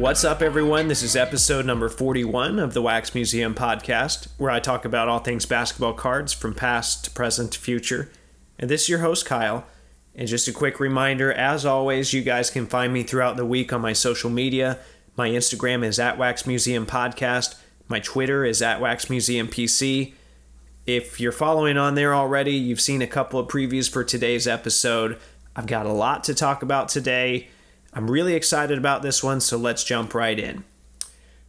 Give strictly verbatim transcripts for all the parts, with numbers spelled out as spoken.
What's up, everyone? This is episode number forty-one of the Wax Museum Podcast, where I talk about all things basketball cards from past to present to future. And this is your host, Kyle. And just a quick reminder, as always, you guys can find me throughout the week on my social media. My Instagram is at Wax Museum Podcast. My Twitter is at Wax Museum P C. If you're following on there already, you've seen a couple of previews for today's episode. I've got a lot to talk about today. I'm really excited about this one, so let's jump right in.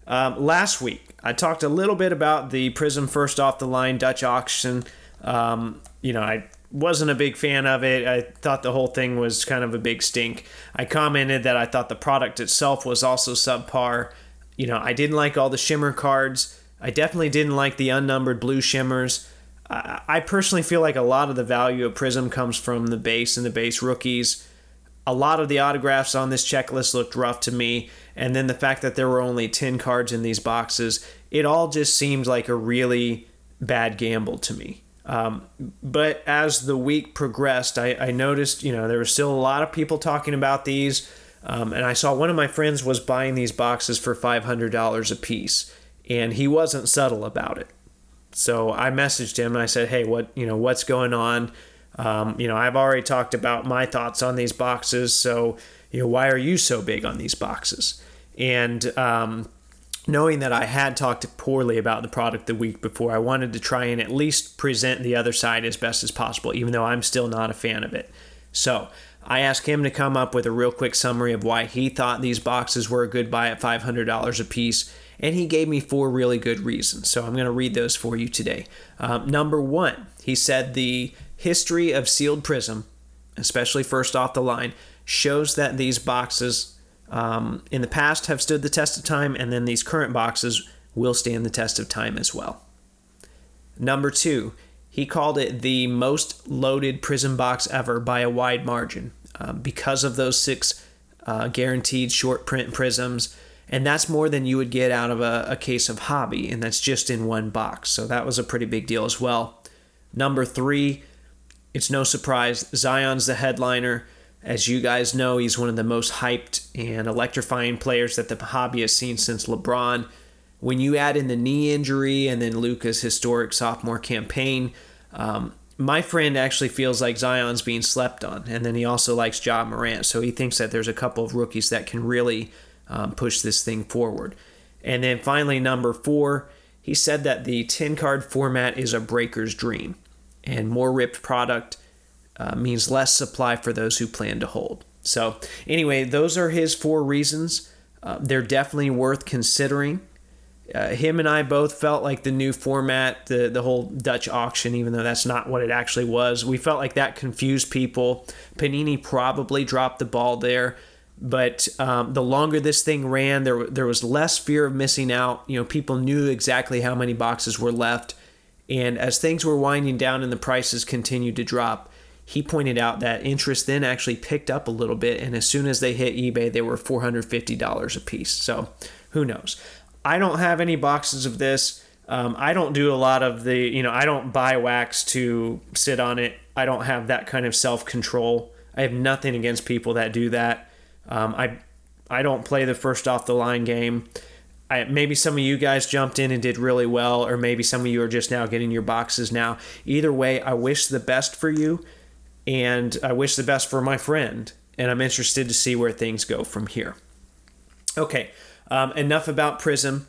Um, last week, I talked a little bit about the Prism First Off The Line Dutch Auction. Um, you know, I wasn't a big fan of it. I thought the whole thing was kind of a big stink. I commented that I thought the product itself was also subpar. You know, I didn't like all the shimmer cards. I definitely didn't like the unnumbered blue shimmers. I personally feel like a lot of the value of Prism comes from the base and the base rookies. A lot of the autographs on this checklist looked rough to me, and then the fact that there were only ten cards in these boxes, it all just seemed like a really bad gamble to me. Um, but as the week progressed, I, I noticed, you know, there were still a lot of people talking about these, um, and I saw one of my friends was buying these boxes for five hundred dollars a piece, and he wasn't subtle about it. So I messaged him and I said, hey, what, you know, what's going on? Um, you know, I've already talked about my thoughts on these boxes. So, you know, why are you so big on these boxes? And um, knowing that I had talked poorly about the product the week before, I wanted to try and at least present the other side as best as possible, even though I'm still not a fan of it. So I asked him to come up with a real quick summary of why he thought these boxes were a good buy at five hundred dollars a piece. And he gave me four really good reasons. So I'm going to read those for you today. Um, number one, he said the history of sealed Prism, especially First Off The Line, shows that these boxes um, in the past have stood the test of time, and then these current boxes will stand the test of time as well. Number two, he called it the most loaded Prism box ever by a wide margin um, because of those six uh, guaranteed short print Prisms. And that's more than you would get out of a, a case of hobby, and that's just in one box. So that was a pretty big deal as well. Number three, it's no surprise, Zion's the headliner. As you guys know, he's one of the most hyped and electrifying players that the hobby has seen since LeBron. When you add in the knee injury and then Luka's historic sophomore campaign, um, my friend actually feels like Zion's being slept on. And then he also likes Ja Morant, so he thinks that there's a couple of rookies that can really Um, push this thing forward. And then finally, number four, he said that the ten-card format is a breaker's dream, and more ripped product uh, means less supply for those who plan to hold. So anyway, those are his four reasons. Uh, they're definitely worth considering. Uh, him and I both felt like the new format, the, the whole Dutch auction, even though that's not what it actually was, we felt like that confused people. Panini probably dropped the ball there. But um, the longer this thing ran, there there was less fear of missing out. You know, people knew exactly how many boxes were left. And as things were winding down and the prices continued to drop, he pointed out that interest then actually picked up a little bit. And as soon as they hit eBay, they were four hundred fifty dollars a piece. So who knows? I don't have any boxes of this. Um, I don't do a lot of the, you know, I don't buy wax to sit on it. I don't have that kind of self-control. I have nothing against people that do that. Um, I I don't play the First Off The Line game. I, maybe some of you guys jumped in and did really well, or maybe some of you are just now getting your boxes now. Either way, I wish the best for you, and I wish the best for my friend, and I'm interested to see where things go from here. Okay, um, enough about Prism.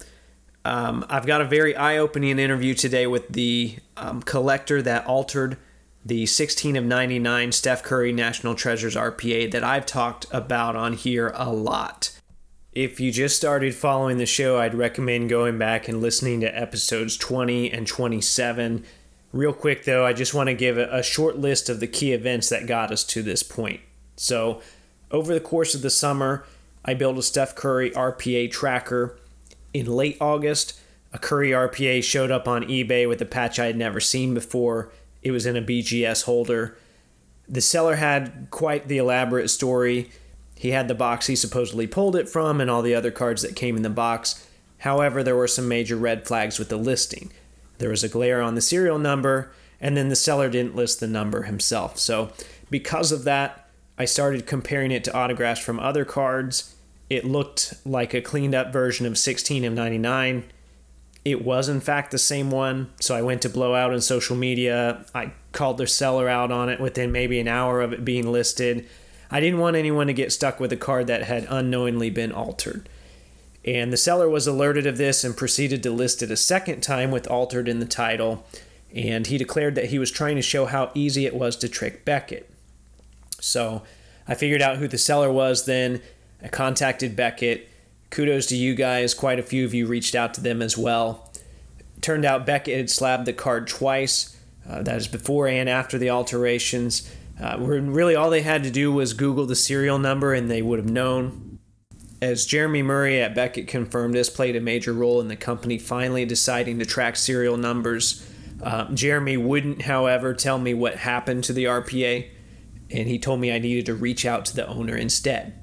Um, I've got a very eye-opening interview today with the um, collector that altered the sixteen of ninety-nine Steph Curry National Treasures R P A that I've talked about on here a lot. If you just started following the show, I'd recommend going back and listening to episodes twenty and twenty-seven. Real quick though, I just want to give a short list of the key events that got us to this point. So, over the course of the summer, I built a Steph Curry R P A tracker. In late August, a Curry R P A showed up on eBay with a patch I had never seen before. It was in a B G S holder. The seller had quite the elaborate story. He had the box he supposedly pulled it from and all the other cards that came in the box. However, there were some major red flags with the listing. There was a glare on the serial number, and then the seller didn't list the number himself. So because of that, I started comparing it to autographs from other cards. It looked like a cleaned up version of sixteen of ninety-nine. It was, in fact, the same one. So I went to blow out on social media. I called their seller out on it within maybe an hour of it being listed. I didn't want anyone to get stuck with a card that had unknowingly been altered. And the seller was alerted of this and proceeded to list it a second time with altered in the title. And he declared that he was trying to show how easy it was to trick Beckett. So I figured out who the seller was then. I contacted Beckett. Kudos to you guys. Quite a few of you reached out to them as well. Turned out Beckett had slabbed the card twice. Uh, that is before and after the alterations. Uh, really all they had to do was Google the serial number and they would have known. As Jeremy Murray at Beckett confirmed, this played a major role in the company finally deciding to track serial numbers. Uh, Jeremy wouldn't, however, tell me what happened to the R P A, and he told me I needed to reach out to the owner instead.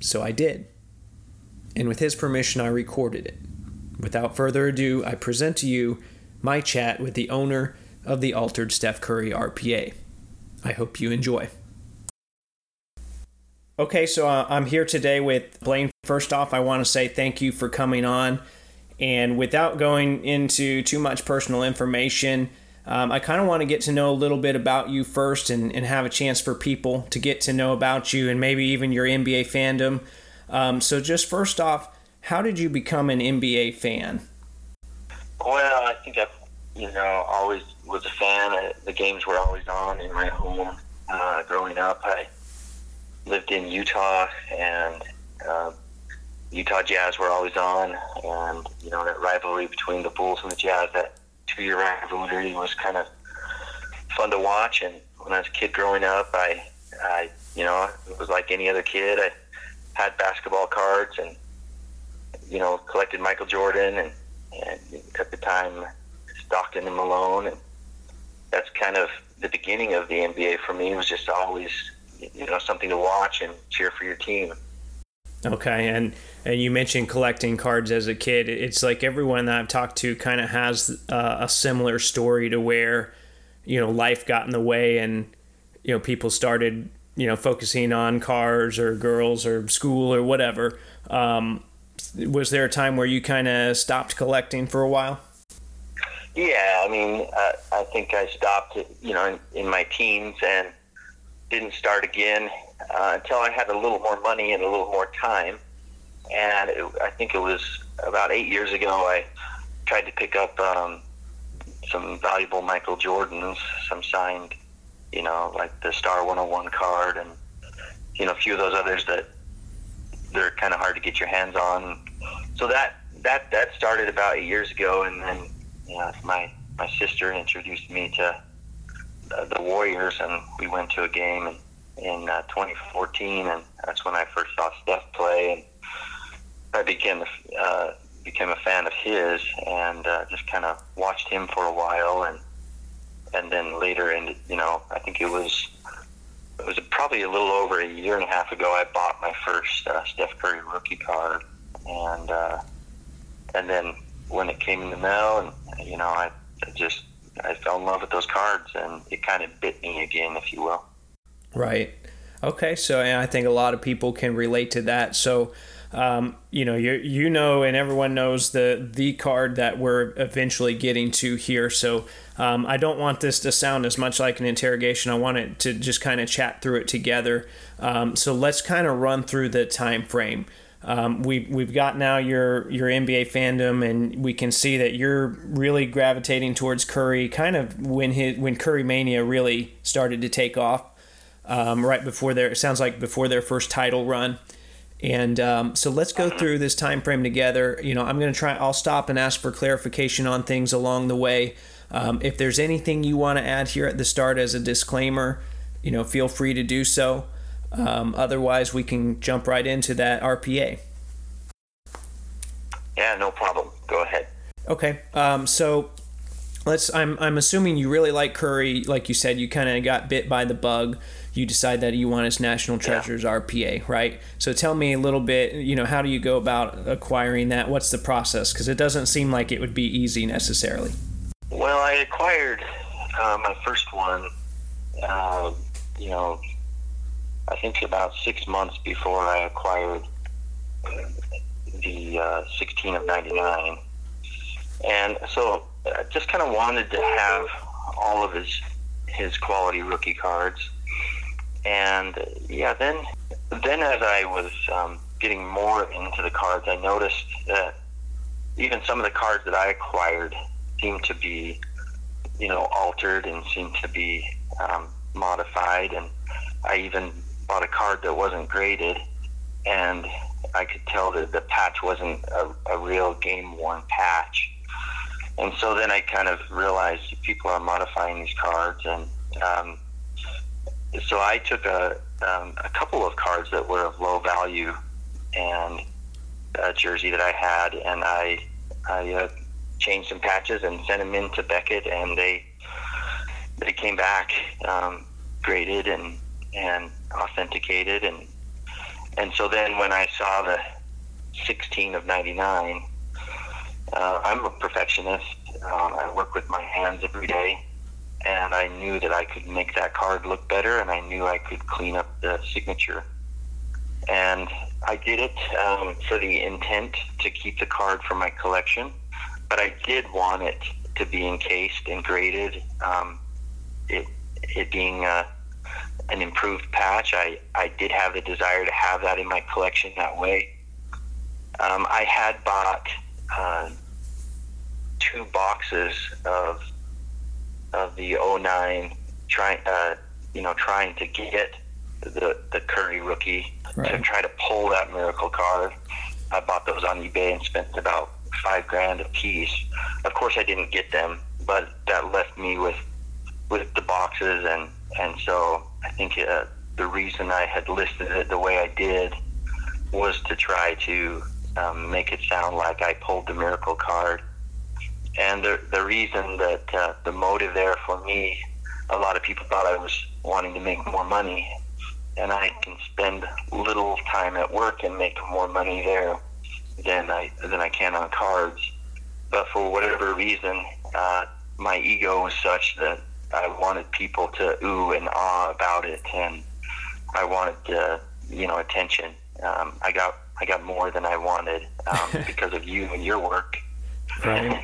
So I did. And with his permission, I recorded it. Without further ado, I present to you my chat with the owner of the altered Steph Curry R P A. I hope you enjoy. Okay, so uh, I'm here today with Blaine. First off, I want to say thank you for coming on. And without going into too much personal information, um, I kind of want to get to know a little bit about you first and, and have a chance for people to get to know about you and maybe even your N B A fandom. Um, so just first off, how did you become an N B A fan? Well, I think I've, you know, always was a fan. The games were always on in my home. Uh, growing up, I lived in Utah, and uh, Utah Jazz were always on. And, you know, that rivalry between the Bulls and the Jazz, that two-year rivalry was kind of fun to watch. And when I was a kid growing up, I, I you know, it was like any other kid. I had basketball cards and, you know, collected Michael Jordan and, and at the time Stockton and Malone. And that's kind of the beginning of the N B A for me. It was just always, you know, something to watch and cheer for your team. Okay, and, and you mentioned collecting cards as a kid. It's like everyone that I've talked to kind of has uh, a similar story to where, you know, life got in the way and, you know, people started, you know, focusing on cars or girls or school or whatever. Um, was there a time where you kind of stopped collecting for a while? Yeah, I mean, uh, I think I stopped, you know, in, in my teens and didn't start again. Uh, until I had a little more money and a little more time. And it, I think it was about eight years ago, I tried to pick up um, some valuable Michael Jordans, some signed, you know, like the Star one oh one card and, you know, a few of those others that they're kind of hard to get your hands on. So that that, that started about eight years ago. And then, you know, my, my sister introduced me to uh, the Warriors, and we went to a game and in uh, twenty fourteen, and that's when I first saw Steph play, and I became uh, became a fan of his, and uh, just kind of watched him for a while, and and then later, in you know, I think it was it was probably a little over a year and a half ago, I bought my first uh, Steph Curry rookie card, and uh, and then when it came in the mail, and you know, I, I just I fell in love with those cards, and it kind of bit me again, if you will. Right. Okay. So, and I think a lot of people can relate to that. So, um, you know, you you know, and everyone knows the the card that we're eventually getting to here. So, um, I don't want this to sound as much like an interrogation. I want it to just kind of chat through it together. Um, so let's kind of run through the time frame. Um, we we've got now your your N B A fandom, and we can see that you're really gravitating towards Curry. Kind of when his when Curry Mania really started to take off. Um, right before their, it sounds like before their first title run. And um, so let's go through this time frame together. You know, I'm going to try, I'll stop and ask for clarification on things along the way. Um, if there's anything you want to add here at the start as a disclaimer, you know, feel free to do so. Um, otherwise, we can jump right into that R P A. Yeah, no problem. Go ahead. Okay. Um, so let's, I'm, I'm assuming you really like Curry. Like you said, you kind of got bit by the bug. You decide that you want his National Treasures yeah. R P A, right? So tell me a little bit, you know, how do you go about acquiring that? What's the process? Because it doesn't seem like it would be easy necessarily. Well, I acquired uh, my first one, uh, you know, I think about six months before I acquired the uh, sixteen of ninety-nine. And so I just kind of wanted to have all of his his quality rookie cards. And yeah, then then as I was um, getting more into the cards, I noticed that even some of the cards that I acquired seemed to be, you know, altered and seemed to be um, modified. And I even bought a card that wasn't graded, and I could tell that the patch wasn't a, a real game-worn patch. And so then I kind of realized that people are modifying these cards, and um, so I took a, um, a couple of cards that were of low value and a jersey that I had, and I, I uh, changed some patches and sent them in to Beckett, and they they came back um, graded and and authenticated, and and so then when I saw the sixteen of ninety-nine. Uh, I'm a perfectionist. Um, I work with my hands every day, and I knew that I could make that card look better, and I knew I could clean up the signature. And I did it um, for the intent to keep the card for my collection, but I did want it to be encased and graded. Um, it it being uh, an improved patch, I, I did have a desire to have that in my collection that way. Um, I had bought... Uh, two boxes of of the oh nine, trying uh, you know trying to get the the Curry rookie, right, to try to pull that miracle card. I bought those on eBay and spent about five grand a piece. Of course, I didn't get them, but that left me with with the boxes, and and so I think uh, the reason I had listed it the way I did was to try to Um, make it sound like I pulled the miracle card. And the the reason that uh, the motive there for me, a lot of people thought I was wanting to make more money, and I can spend little time at work and make more money there than I than I can on cards. But for whatever reason, uh, my ego was such that I wanted people to ooh and ah about it, and I wanted uh, you know attention. Um, I got. I got more than I wanted um, because of you and your work. Right.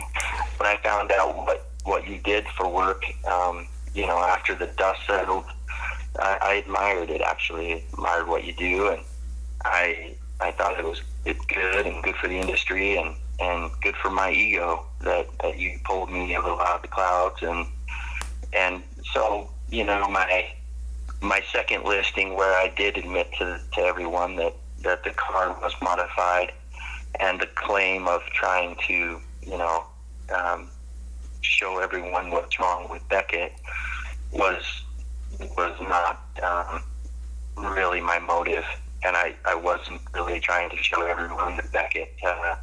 When I found out what, what you did for work, um, you know, after the dust settled, I, I admired it. Actually, admired what you do, and I I thought it was good and good for the industry and, and good for my ego that, that you pulled me a little out of the clouds, and and so you know my my second listing where I did admit to to everyone that. that the card was modified, and the claim of trying to, you know, um, show everyone what's wrong with Beckett was was not um, really my motive, and I, I wasn't really trying to show everyone that Beckett uh,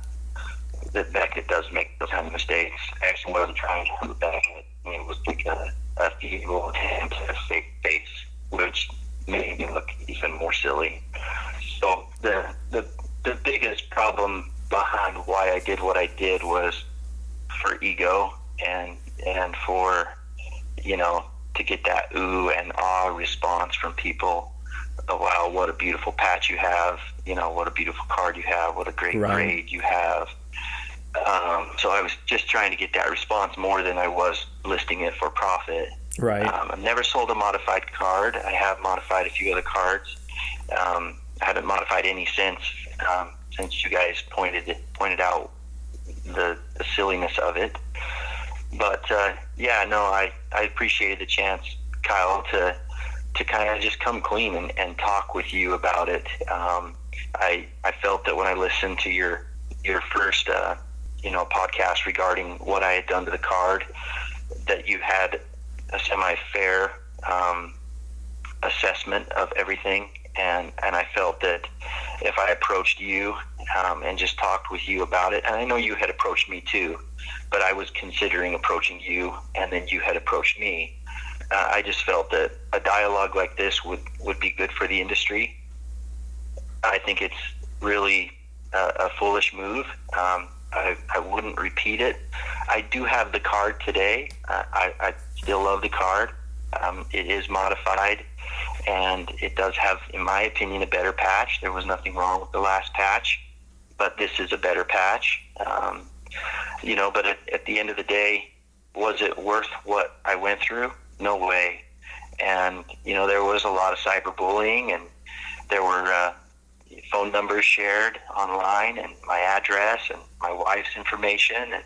that Beckett does make those kind of mistakes. I actually wasn't trying to help Beckett. It was like a, a feeble attempt at a safe face, which made me look even more silly. So the, the the biggest problem behind why I did what I did was for ego and and for, you know, to get that ooh and ah response from people. Oh, wow, what a beautiful patch you have. You know, what a beautiful card you have. What a great right. grade you have. Um, so I was just trying to get that response more than I was listing it for profit. Right. Um, I've never sold a modified card. I have modified a few other cards. Um I haven't modified any since um, since you guys pointed pointed out the, the silliness of it. But uh, yeah, no, I, I appreciated the chance, Kyle, to to kind of just come clean and, and talk with you about it. Um, I I felt that when I listened to your your first uh, you know podcast regarding what I had done to the card, that you had a semi-fair um, assessment of everything. And, and I felt that if I approached you um, and just talked with you about it, and I know you had approached me too, but I was considering approaching you, and then you had approached me. Uh, I just felt that a dialogue like this would, would be good for the industry. I think it's really a, a foolish move. Um, I, I wouldn't repeat it. I do have the card today. Uh, I, I still love the card. Um, it is modified, and it does have, in my opinion, a better patch. There was nothing wrong with the last patch. but this is a better patch. Um, you know, but at, at the end of the day, was it worth what I went through? No way. And, you know, there was a lot of cyberbullying, and there were uh, phone numbers shared online, and my address and my wife's information. And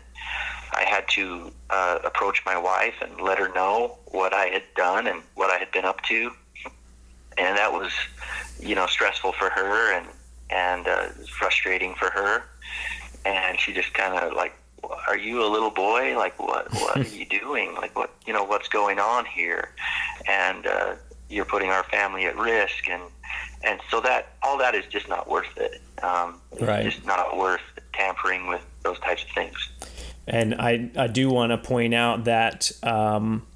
I had to uh, approach my wife and let her know what I had done and what I had been up to. And that was, you know, stressful for her and, and uh, frustrating for her. And she just kind of like, are you a little boy? Like, what, what are you doing? Like, what, you know, what's going on here? And, uh, you're putting our family at risk. And, and so that, all that is just not worth it. Um, right. It's just not worth tampering with those types of things. And I, I do want to point out that, um,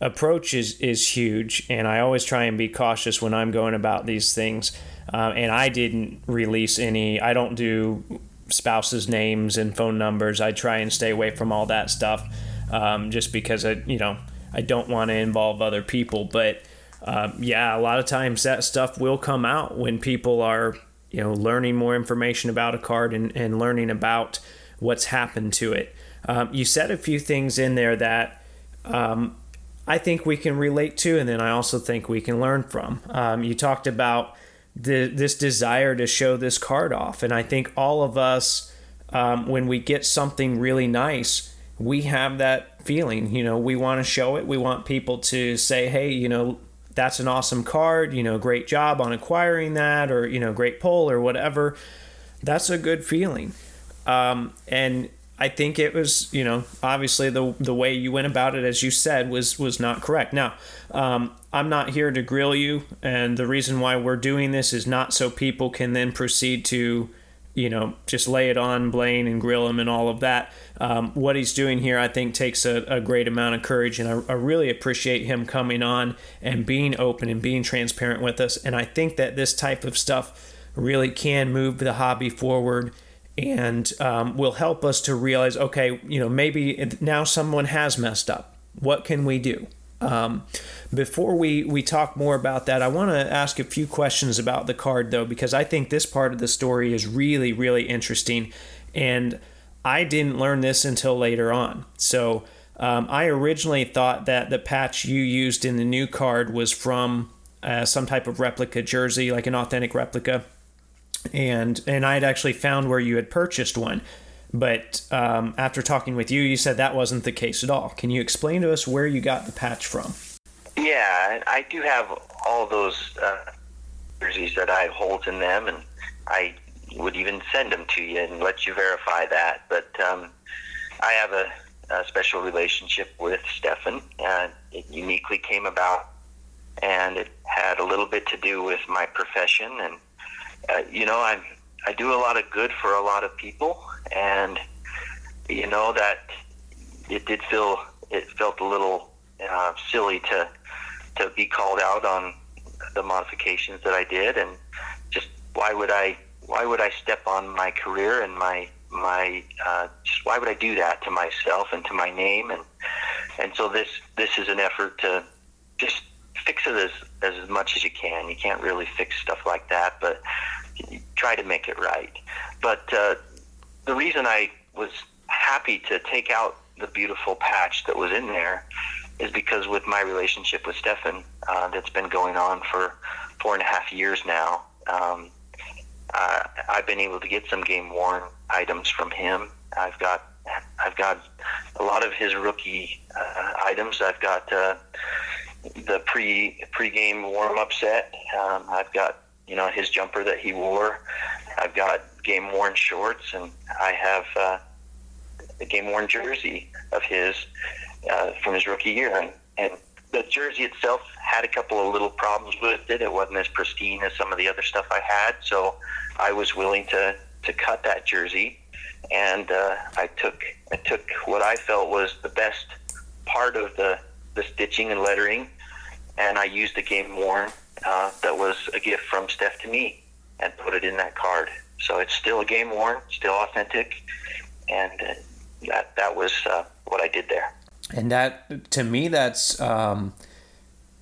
approach is, is huge. And I always try and be cautious when I'm going about these things. Um, uh, and I didn't release any, I don't do spouses' names and phone numbers. I try and stay away from all that stuff, um, just because I, you know, I don't want to involve other people. But um, yeah, a lot of times that stuff will come out when people are, you know, learning more information about a card and, and learning about what's happened to it. Um, you said a few things in there that um, I think we can relate to, and then I also think we can learn from. Um, you talked about The, this desire to show this card off. And I think all of us, um, when we get something really nice, we have that feeling, you know, we want to show it. We want people to say, hey, you know, that's an awesome card, you know, great job on acquiring that, or, you know, great pull or whatever. That's a good feeling. Um, and I think it was, you know, obviously the, the way you went about it, as you said, was, was not correct. Now, um, I'm not here to grill you, and the reason why we're doing this is not so people can then proceed to, you know, just lay it on Blaine and grill him and all of that. Um, what he's doing here, I think, takes a, a great amount of courage, and I, I really appreciate him coming on and being open and being transparent with us. And I think that this type of stuff really can move the hobby forward, and um, will help us to realize, okay, you know, maybe now someone has messed up. What can we do? Um, before we, we talk more about that, I want to ask a few questions about the card, though, because I think this part of the story is really, really interesting. And I didn't learn this until later on. So um, I originally thought that the patch you used in the new card was from uh, some type of replica jersey, like an authentic replica. And and I had actually found where you had purchased one. But um, after talking with you, you said that wasn't the case at all. Can you explain to us where you got the patch from? Yeah, I do have all those uh, jerseys that I have holes in them, and I would even send them to you and let you verify that. But um, I have a, a special relationship with Stefan. Uh, it uniquely came about, and it had a little bit to do with my profession. And, uh, you know, I'm, I do a lot of good for a lot of people. And, you know, that it did feel, it felt a little uh, silly to to be called out on the modifications that I did. And just why would I, why would I step on my career and my, my uh, just why would I do that to myself and to my name? And and so this, this is an effort to just fix it as, as much as you can. You can't really fix stuff like that, but try to make it right. But, uh, the reason I was happy to take out the beautiful patch that was in there is because with my relationship with Stefan, uh, that's been going on for four and a half years now, um, uh, I've been able to get some game-worn items from him. I've got I've got a lot of his rookie uh, items. I've got uh, the pre, pre-game warm-up set. Um, I've got, you know, his jumper that he wore. I've got game-worn shorts, and I have uh, a game-worn jersey of his uh, from his rookie year. And, and the jersey itself had a couple of little problems with it. It wasn't as pristine as some of the other stuff I had, so I was willing to, to cut that jersey. And uh, I took I took what I felt was the best part of the, the stitching and lettering, and I used the game-worn uh, that was a gift from Steph to me and put it in that card. So it's still a game worn, still authentic, and that that was uh, what I did there. And that, to me, that's um,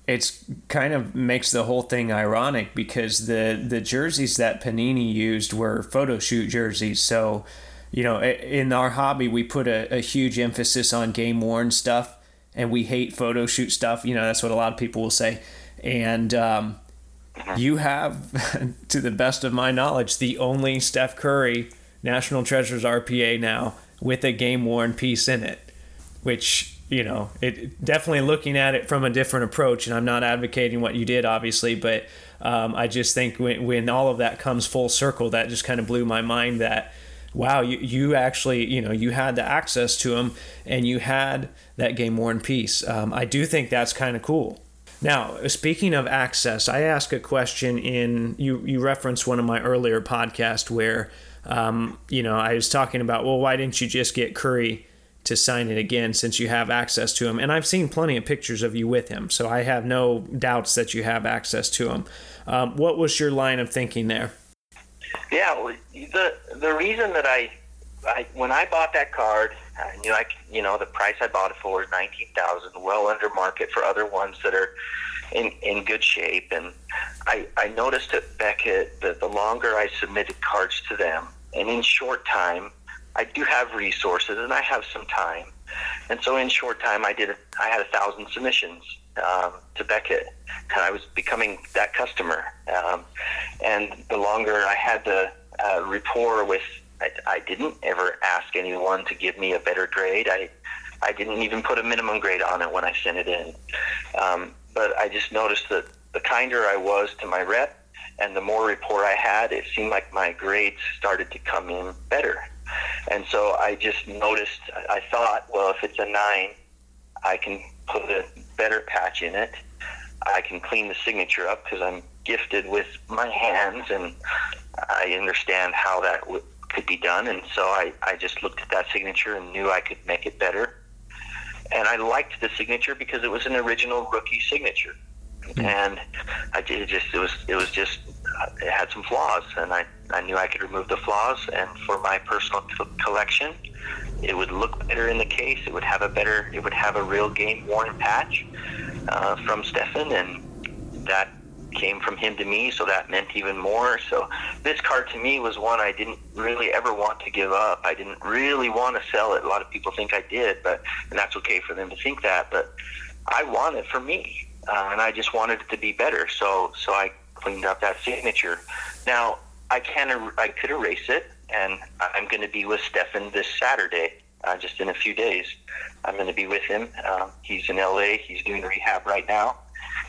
it's kind of makes the whole thing ironic, because the, the jerseys that Panini used were photo shoot jerseys. So, you know, in our hobby, we put a, a huge emphasis on game-worn stuff, and we hate photo shoot stuff. You know, that's what a lot of people will say. And um, you have, to the best of my knowledge, the only Steph Curry National Treasures R P A now with a game-worn piece in it, which... You know, it definitely looking at it from a different approach, and I'm not advocating what you did, obviously, but um, I just think when, when all of that comes full circle, that just kind of blew my mind that, wow, you, you actually, you know, you had the access to them and you had that game-worn piece. Um, I do think that's kind of cool. Now, speaking of access, I ask a question in, you, you referenced one of my earlier podcasts where, um, you know, I was talking about, well, why didn't you just get Curry to sign it again since you have access to him? And I've seen plenty of pictures of you with him, so I have no doubts that you have access to him. Um, what was your line of thinking there? Yeah, well, the the reason that I, I when I bought that card, I knew I you know the price I bought it for is nineteen thousand dollars, well under market for other ones that are in in good shape. And I I noticed at Beckett that the longer I submitted cards to them, and in short time, I do have resources and I have some time, and so in short time I did. I had a thousand submissions um, to Beckett, and I was becoming that customer. Um, and the longer I had the uh, rapport with, I, I didn't ever ask anyone to give me a better grade. I, I didn't even put a minimum grade on it when I sent it in. Um, but I just noticed that the kinder I was to my rep, and the more rapport I had, it seemed like my grades started to come in better. And so I just noticed, I thought, well, if it's a nine, I can put a better patch in it. I can clean the signature up because I'm gifted with my hands and I understand how that w- could be done. And so I, I just looked at that signature and knew I could make it better. And I liked the signature because it was an original rookie signature. Mm-hmm. And I did it just, it was, it was just, it had some flaws, and I, I knew I could remove the flaws, and for my personal collection, it would look better in the case. It would have a better, it would have a real game-worn patch uh, from Stefan, and that came from him to me, so that meant even more. So this card to me was one I didn't really ever want to give up. I didn't really want to sell it. A lot of people think I did, but and that's okay for them to think that, but I want it for me, uh, and I just wanted it to be better, so so I cleaned up that signature. Now, I can er- I could erase it, and I'm going to be with Stefan this Saturday, uh, just in a few days. I'm going to be with him. Um, he's in L A. He's doing rehab right now,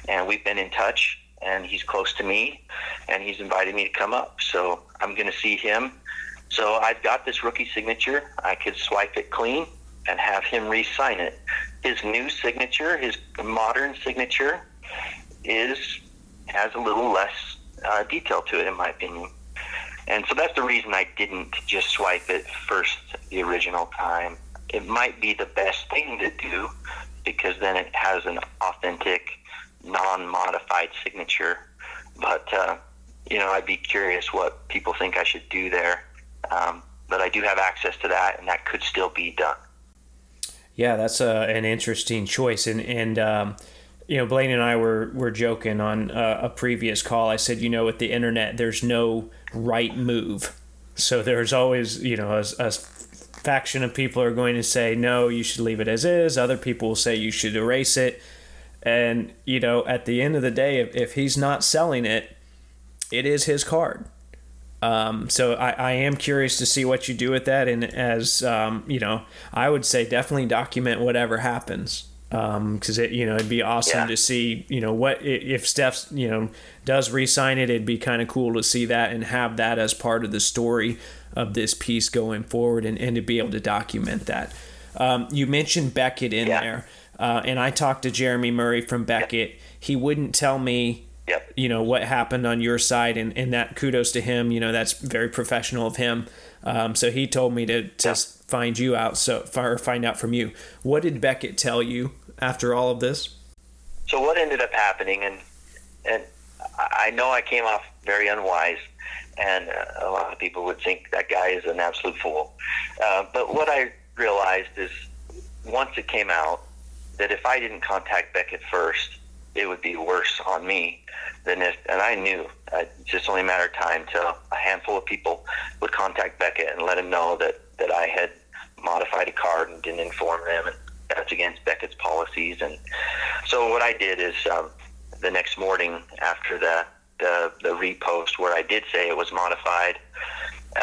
and we've been in touch, and he's close to me, and he's invited me to come up. So I'm going to see him. So I've got this rookie signature. I could swipe it clean and have him re-sign it. His new signature, his modern signature, is has a little less uh, detail to it, in my opinion. And so that's the reason I didn't just swipe it first the original time. It might be the best thing to do because then it has an authentic, non-modified signature. But, uh, you know, I'd be curious what people think I should do there. Um, but I do have access to that, and that could still be done. Yeah, that's a, an interesting choice. And, and um, you know, Blaine and I were, were joking on a, a previous call. I said, you know, with the internet, there's no right move. So there's always, you know, a, a faction of people are going to say, no, you should leave it as is. Other people will say you should erase it. And, you know, at the end of the day, if, if he's not selling it, it is his card. Um, so I, I am curious to see what you do with that. And as, um, you know, I would say definitely document whatever happens. Um, cause it, you know, it'd be awesome yeah. to see, you know, what, if Steph, you know, does re-sign it, it'd be kind of cool to see that and have that as part of the story of this piece going forward, and, and to be able to document that. Um, you mentioned Beckett in yeah. there, uh, and I talked to Jeremy Murray from Beckett. Yep. He wouldn't tell me, yep. you know, what happened on your side, and, and that kudos to him, you know, that's very professional of him. Um, so he told me to just yep. find you out. So or find out from you, what did Beckett tell you after all of this? So what ended up happening, and and I know I came off very unwise, and a lot of people would think that guy is an absolute fool. Uh, but what I realized is once it came out that if I didn't contact Beckett first, it would be worse on me than if, and I knew it just only mattered time till a handful of people would contact Beckett and let him know that, that I had modified a card and didn't inform them, and that's against Beckett's policies. And so what I did is um, the next morning after the, the, the repost where I did say it was modified,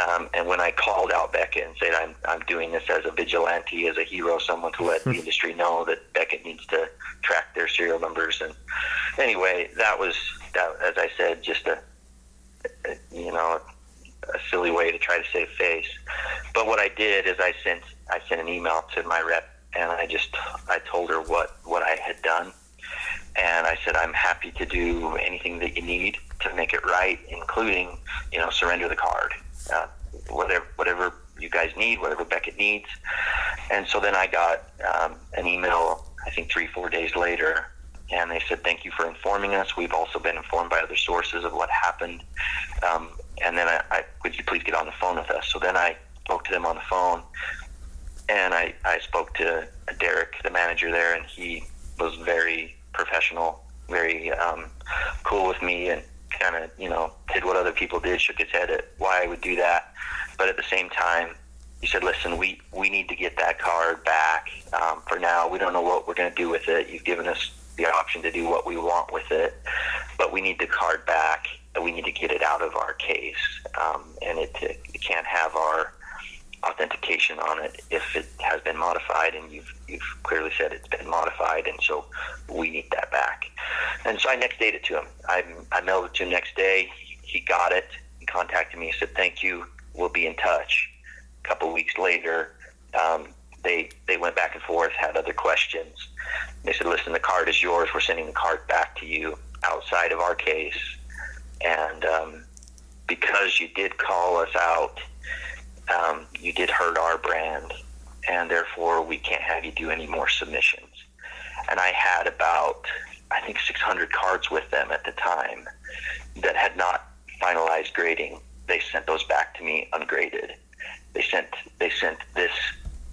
Um, and when I called out Beckett and said, I'm I'm doing this as a vigilante, as a hero, someone to let the industry know that Beckett needs to track their serial numbers. And anyway, that was, that, as I said, just a, a, you know, a silly way to try to save face. But what I did is I sent I sent an email to my rep, and I just, I told her what, what I had done. And I said, I'm happy to do anything that you need to make it right, including, you know, surrender the card. Uh, whatever whatever you guys need, whatever Beckett needs. And so then I got um, an email, I think three, four days later, and they said, thank you for informing us. We've also been informed by other sources of what happened. Um, and then I, I, would you please get on the phone with us? So then I spoke to them on the phone, and I, I spoke to Derek, the manager there, and he was very professional, very um, cool with me, and kind of, you know, did what other people did, shook his head at why I would do that. But at the same time, he said, listen, we, we need to get that card back. Um, for now, we don't know what we're going to do with it. You've given us the option to do what we want with it, but we need the card back, and we need to get it out of our case. Um, and it, it can't have our authentication on it if it has been modified, and you've you've clearly said it's been modified, and so we need that back. And so I next dated to him. I, I mailed it to him next day. He got it. He contacted me. He said, thank you. We'll be in touch. A couple of weeks later, um, they they went back and forth, had other questions. They said, listen, the card is yours. We're sending the card back to you outside of our case. And um, because you did call us out, Um, you did hurt our brand, and therefore we can't have you do any more submissions. And I had about, I think, six hundred cards with them at the time that had not finalized grading. They sent those back to me ungraded. They sent they sent this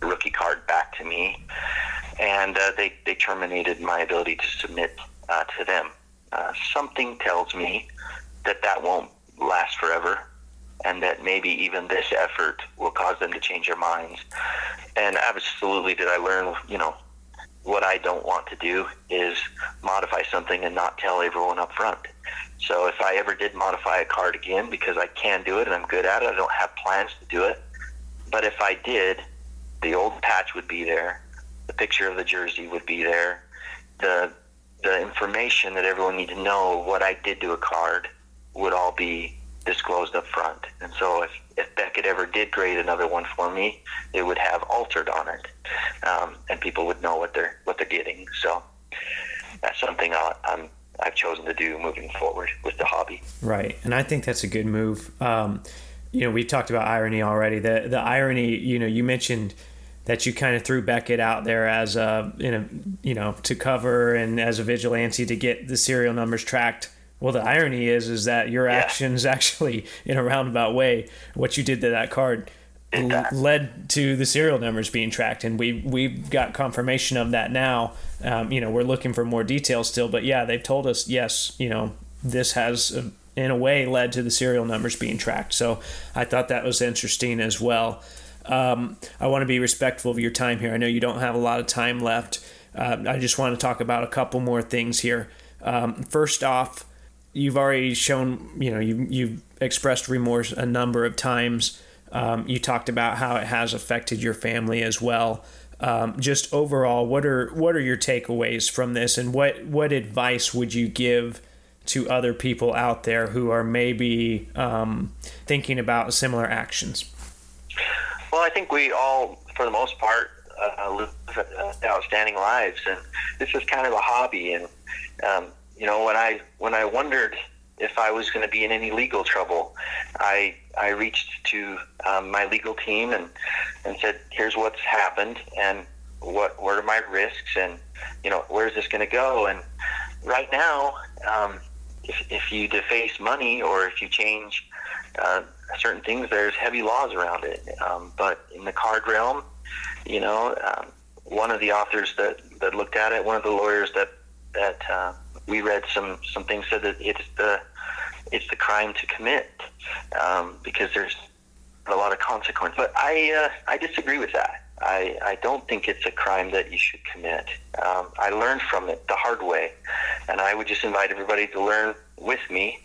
rookie card back to me, and uh, they, they terminated my ability to submit uh, to them. Uh, something tells me that that won't last forever, and that maybe even this effort will cause them to change their minds. And absolutely did I learn, you know, what I don't want to do is modify something and not tell everyone up front. So if I ever did modify a card again, because I can do it and I'm good at it, I don't have plans to do it. But if I did, the old patch would be there. The picture of the jersey would be there. The, the information that everyone needed to know what I did to a card would all be disclosed up front. And so if, if Beckett ever did grade another one for me, it would have altered on it, um, and people would know what they're what they're getting. So that's something I, I'm I've chosen to do moving forward with the hobby. Right, and I think that's a good move. Um, you know, we've talked about irony already. The the irony, you know, you mentioned that you kind of threw Beckett out there as a in a you know to cover and as a vigilante to get the serial numbers tracked. Well, the irony is, is that your yeah. actions actually, in a roundabout way, what you did to that card l- led to the serial numbers being tracked. And we, we've got confirmation of that now. Um, you know, we're looking for more details still. But, yeah, they've told us, yes, you know, this has, uh, in a way, led to the serial numbers being tracked. So I thought that was interesting as well. Um, I want to be respectful of your time here. I know you don't have a lot of time left. Uh, I just want to talk about a couple more things here. Um, first off, you've already shown, you know, you, you've expressed remorse a number of times. Um, you talked about how it has affected your family as well. Um, just overall, what are what are your takeaways from this, and what, what advice would you give to other people out there who are maybe um, thinking about similar actions? Well, I think we all, for the most part, uh, live outstanding lives, and this is kind of a hobby, and um you know, when I when I wondered if I was going to be in any legal trouble, I I reached to um, my legal team and, and said, here's what's happened and what what are my risks, and, you know, where's this going to go? And right now, um, if, if you deface money or if you change uh, certain things, there's heavy laws around it. Um, but in the card realm, you know, um, one of the authors that, that looked at it, one of the lawyers that, that – uh, we read some, some things said that it's the it's the crime to commit um, because there's a lot of consequence. But I uh, I disagree with that. I, I don't think it's a crime that you should commit. Um, I learned from it the hard way, and I would just invite everybody to learn with me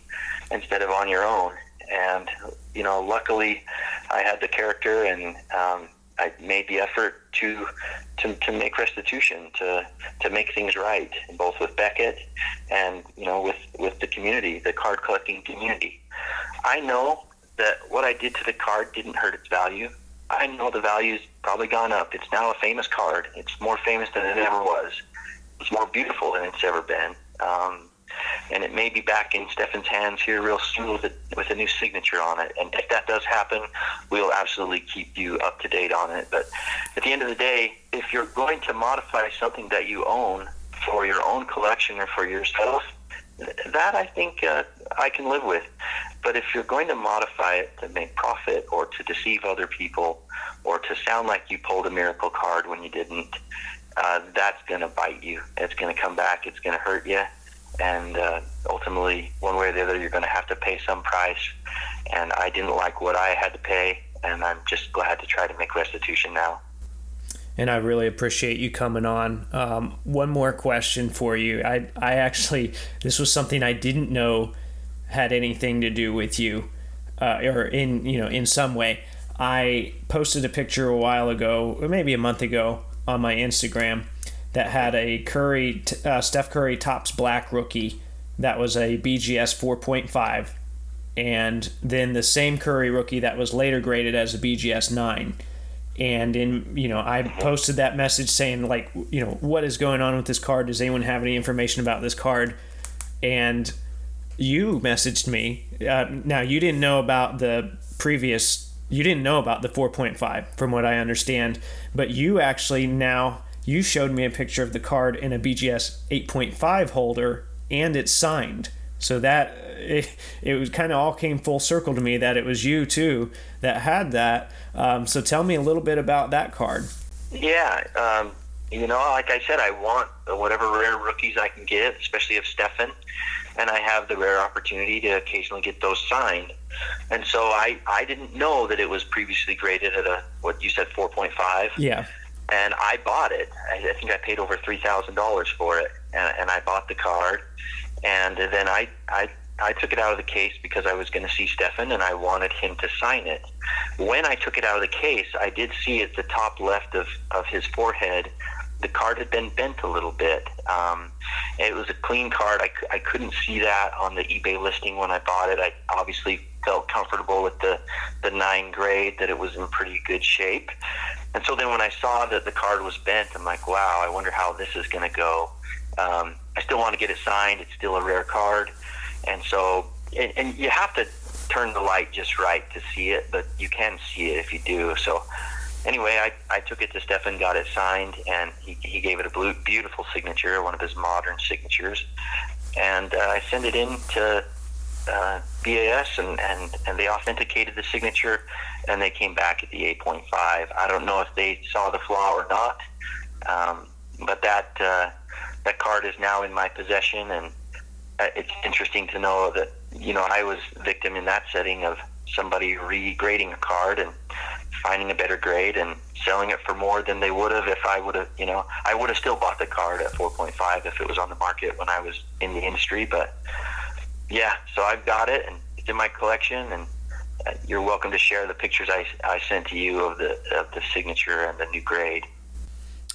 instead of on your own. And, you know, luckily I had the character and um, I made the effort to, to to make restitution, to to make things right, both with Beckett and, you know, with, with the community, the card collecting community. I know that what I did to the card didn't hurt its value. I know the value's probably gone up. It's now a famous card. It's more famous than it ever was. It's more beautiful than it's ever been. Um, and it may be back in Stefan's hands here real soon with a, with a new signature on it. And if that does happen, we'll absolutely keep you up to date on it. But at the end of the day, if you're going to modify something that you own for your own collection or for yourself, that I think uh, I can live with. But if you're going to modify it to make profit or to deceive other people or to sound like you pulled a miracle card when you didn't, uh, that's going to bite you. It's going to come back. It's going to hurt you. And uh, ultimately, one way or the other, you're going to have to pay some price. And I didn't like what I had to pay, and I'm just glad to try to make restitution now. And I really appreciate you coming on. Um, one more question for you. I, I actually, this was something I didn't know had anything to do with you, uh, or in, you know, in some way. I posted a picture a while ago, or maybe a month ago, on my Instagram that had a Curry, uh, Steph Curry Tops Black rookie that was a B G S four point five, and then the same Curry rookie that was later graded as a B G S nine. And in, you know, I posted that message saying, like, you know, what is going on with this card? Does anyone have any information about this card? And you messaged me. Uh, now, you didn't know about the previous, you didn't know about the four point five from what I understand, but you actually now, you showed me a picture of the card in a B G S eight point five holder, and it's signed. So that, it, it was kind of all came full circle to me that it was you, too, that had that. Um, so tell me a little bit about that card. Yeah, um, you know, like I said, I want whatever rare rookies I can get, especially of Stefan, and I have the rare opportunity to occasionally get those signed. And so I, I didn't know that it was previously graded at a, what you said, four point five. Yeah. And I bought it. I think I paid over three thousand dollars for it, and, and I bought the card. And then I, I I took it out of the case because I was going to see Stefan and I wanted him to sign it. When I took it out of the case, I did see at the top left of, of his forehead, the card had been bent a little bit. Um, it was a clean card. I, I couldn't see that on the eBay listing when I bought it. I obviously felt comfortable with the, the nine grade, that it was in pretty good shape. And so then when I saw that the card was bent, I'm like, wow, I wonder how this is going to go. Um, I still want to get it signed. It's still a rare card. And so, and, and you have to turn the light just right to see it, but you can see it if you do. So anyway, I, I took it to Stefan, got it signed, and he, he gave it a blue, beautiful signature, one of his modern signatures. And uh, I sent it in to uh, B A S, and, and, and they authenticated the signature, and they came back at the eight point five. I don't know if they saw the flaw or not, um, but that uh, that card is now in my possession, and it's interesting to know that, you know, I was victim in that setting of somebody regrading a card and finding a better grade and selling it for more than they would have if I would have, you know, I would have still bought the card at four point five if it was on the market when I was in the industry. But yeah, so I've got it and it's in my collection, and you're welcome to share the pictures I, I sent to you of the, of the signature and the new grade.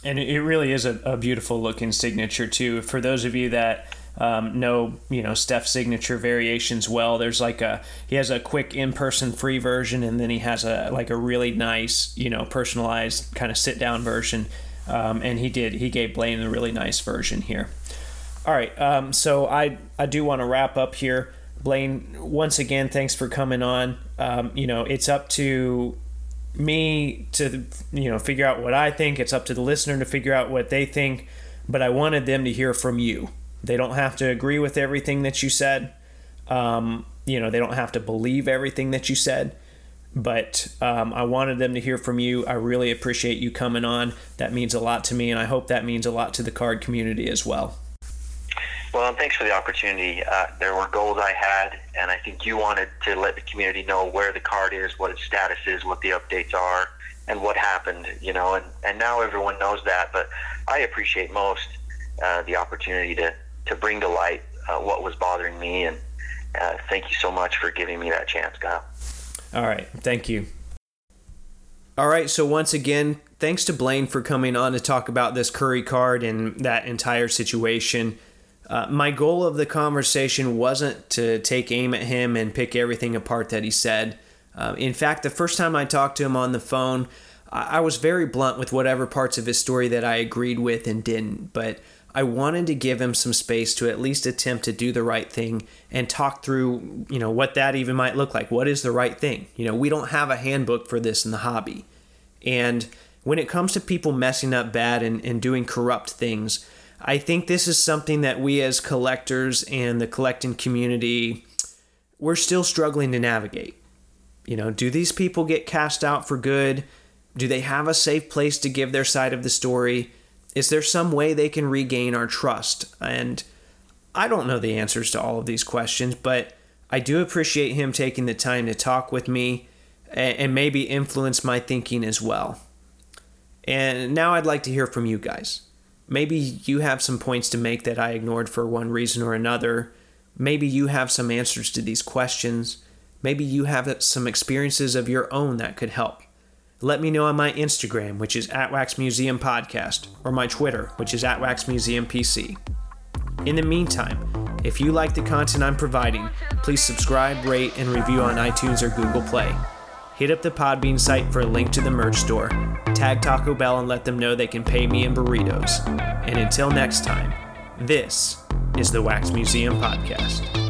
And it really is a, a beautiful looking signature too. For those of you that Um, know, you know, Steph's signature variations well. There's like a, he has a quick in-person free version, and then he has a like a really nice, you know, personalized kind of sit-down version. Um, and he did, he gave Blaine a really nice version here. All right, um, so I, I do want to wrap up here. Blaine, once again, thanks for coming on. Um, you know, it's up to me to, you know, figure out what I think. It's up to the listener to figure out what they think. But I wanted them to hear from you. They don't have to agree with everything that you said. Um, you know, they don't have to believe everything that you said. But um, I wanted them to hear from you. I really appreciate you coming on. That means a lot to me, and I hope that means a lot to the card community as well. Well, and thanks for the opportunity. Uh, there were goals I had, and I think you wanted to let the community know where the card is, what its status is, what the updates are, and what happened, you know, and, and now everyone knows that. But I appreciate most uh, the opportunity to, to bring to light uh, what was bothering me, and uh, thank you so much for giving me that chance, Kyle. All right. Thank you. All right. So once again, thanks to Blaine for coming on to talk about this Curry card and that entire situation. Uh, my goal of the conversation wasn't to take aim at him and pick everything apart that he said. Uh, in fact, the first time I talked to him on the phone, I-, I was very blunt with whatever parts of his story that I agreed with and didn't, but I wanted to give him some space to at least attempt to do the right thing and talk through, you know, what that even might look like. What is the right thing? You know, we don't have a handbook for this in the hobby. And when it comes to people messing up bad and, and doing corrupt things, I think this is something that we as collectors and the collecting community, we're still struggling to navigate. You know, do these people get cast out for good? Do they have a safe place to give their side of the story? Is there some way they can regain our trust? And I don't know the answers to all of these questions, but I do appreciate him taking the time to talk with me and maybe influence my thinking as well. And now I'd like to hear from you guys. Maybe you have some points to make that I ignored for one reason or another. Maybe you have some answers to these questions. Maybe you have some experiences of your own that could help. Let me know on my Instagram, which is at Wax Museum Podcast, or my Twitter, which is at Wax Museum P C. In the meantime, if you like the content I'm providing, please subscribe, rate, and review on iTunes or Google Play. Hit up the Podbean site for a link to the merch store. Tag Taco Bell and let them know they can pay me in burritos. And until next time, this is the Wax Museum Podcast.